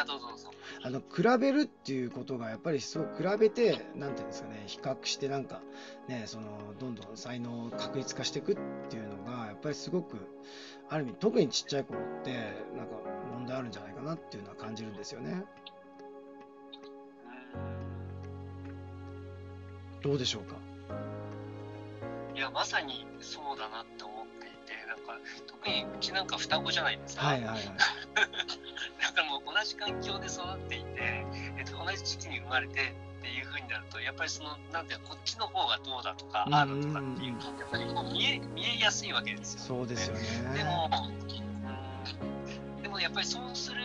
あ、どうぞどうぞ。比べるっていうことがやっぱりそう比べてなんていうんですかね、比較してなんかね、そのどんどん才能を確立化していくっていうのがやっぱりすごくある意味特にちっちゃい頃ってなんか問題あるんじゃないかなっていうのは感じるんですよね。どうでしょうか。いや、まさにそうだなって思っていて、なんか特にうちなんか双子じゃないですか。はいはいはい。だからもう同じ環境で育っていて、同じ時期に生まれてっていう風になると、やっぱりそのなんていうか、こっちの方がどうだとかああだとかっていうやっぱりこう見えやすいわけですよね。そうですよね。でもやっぱりそうする。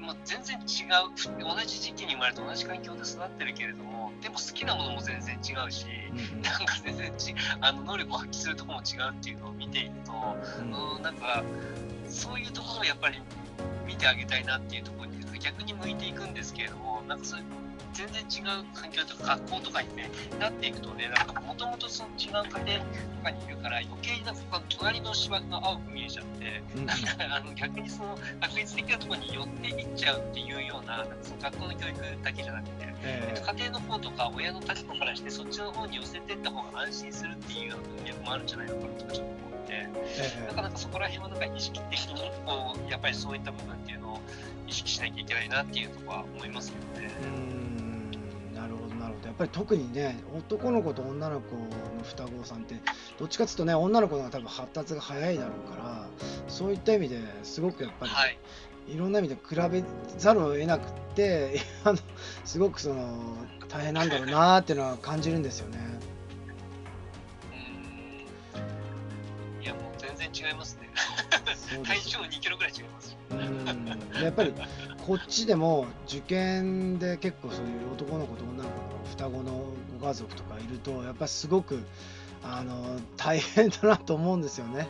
もう全然違う、同じ時期に生まれて同じ環境で育ってるけれども、でも好きなものも全然違うし、なんか全然能力を発揮するところも違うっていうのを見ていると、なんかそういうところをやっぱり見てあげたいなっていうところに逆に向いていくんですけれども、なんかそういう全然違う環境とか学校とかに、ね、なっていくとね、なんかもともとその違う家庭とかにいるから余計なんか隣の芝生が青く見えちゃって、逆にその確率的なところに寄っていっちゃうっていうよう なんかその学校の教育だけじゃなくて、家庭の方とか親の立場からしてそっちの方に寄せていった方が安心するっていう文脈もあるんじゃないのかなとかちょっと思って、なんかそこら辺はなんか意識的にこうやっぱりそういった部分っていうのを意識しなきゃいけないなっていうところは思いますよね。やっぱり特にね、男の子と女の子の双子さんってどっちかっていうとね、女の子の方が多分発達が早いだろうから、そういった意味ですごくやっぱり、いろんな意味で比べざるを得なくってすごくその大変なんだろうなーっていうのは感じるんですよね。いや、もう全然違いますね。体重2キロぐらい違います。やっぱりこっちでも受験で結構そういう男の子と女の子の双子のご家族とかいるとやっぱりすごく大変だなと思うんですよね。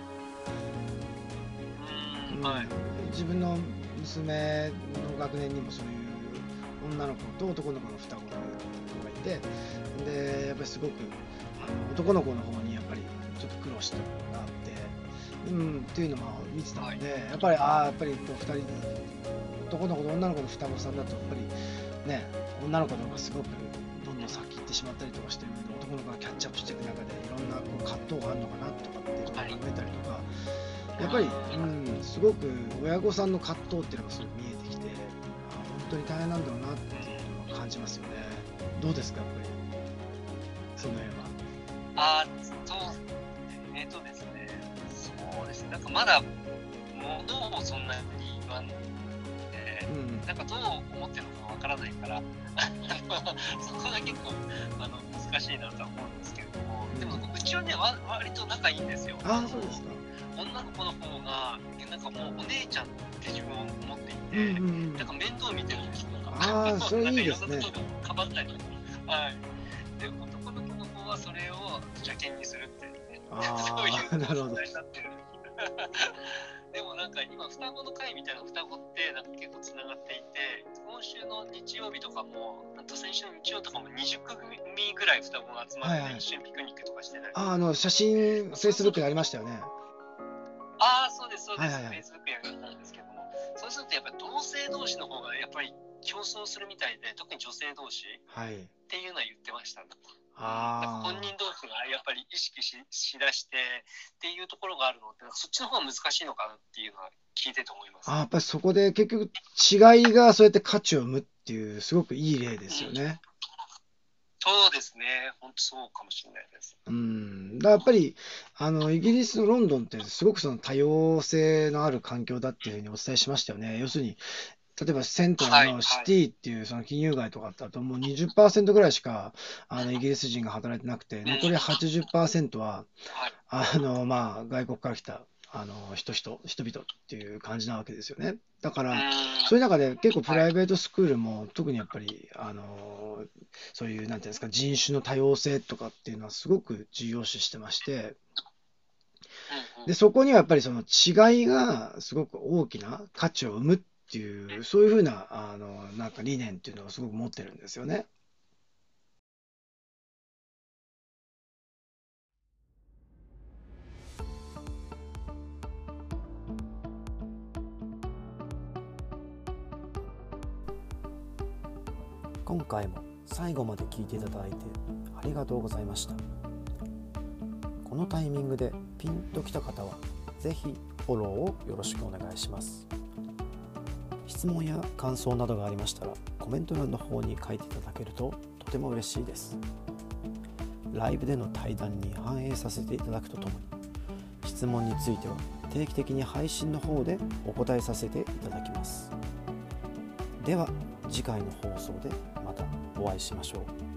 自分の娘の学年にもそういう女の子と男の子の双子の子がいて、でやっぱりすごく男の子の方にやっぱりちょっと苦労してるのがあって、っていうのは見てたので、やっぱりこう2人男の子と女の子の双子さんだとやっぱりね、女の子の方がすごくどんどん先行ってしまったりとかしてるので、男の子がキャッチアップしていく中でいろんなこう葛藤があるのかなとかって考えたりとか、やっぱり、すごく親御さんの葛藤っていうのがすごく見えてきて、本当に大変なんだろうなっていうのを感じますよね。どうですか、やっぱりその辺は。そうですね、なんかまだ物もそんなに言わないなんかどう思ってるのかわからないからそこが結構難しいなとは思うんですけれども、でもうちはね割と仲いいんですよ。そうですか。女の子の方がなんかもうお姉ちゃんって自分を持っていて、なんか面倒見てるんですよ。それいいですね。なんかいろんなことをかばったりとか、で男の子の方はそれを邪険にするっていうね、そういう存在になってる。でもなんか今双子の会みたいな、双子ってなんか結構つながっていて、今週の日曜日とかも先週の日曜とかも20組ぐらい双子が集まって一緒にピクニックとかしてたり、写真Facebookでありましたよね。そうですそうです、Facebookやったんですけども、そうするとやっぱり同性同士の方がやっぱり競争するみたいで、特に女性同士っていうのは言ってましたね。本人同士がやっぱり意識しだしてっていうところがあるので、そっちの方が難しいのかなっていうのは聞いてと思います。やっぱりそこで結局違いがそうやって価値を生むっていうすごくいい例ですよね。そうですね、本当そうかもしれないです。だやっぱりイギリスのロンドンってすごくその多様性のある環境だっていうふうにお伝えしましたよね。要するに例えばセントラルのシティっていうその金融街とかだともう 20% ぐらいしかイギリス人が働いてなくて、残り 80% は外国から来た人々っていう感じなわけですよね。だからそういう中で結構プライベートスクールも特にやっぱりそういうなんていうんですか、人種の多様性とかっていうのはすごく重要視してまして、でそこにはやっぱりその違いがすごく大きな価値を生むっていう、そういうふうななんか理念っていうのをすごく持ってるんですよね。今回も最後まで聞いていただいてありがとうございました。このタイミングでピンときた方はぜひフォローをよろしくお願いします。質問や感想などがありましたらコメント欄の方に書いていただけるととても嬉しいです。ライブでの対談に反映させていただくとともに、質問については定期的に配信の方でお答えさせていただきます。では次回の放送でまたお会いしましょう。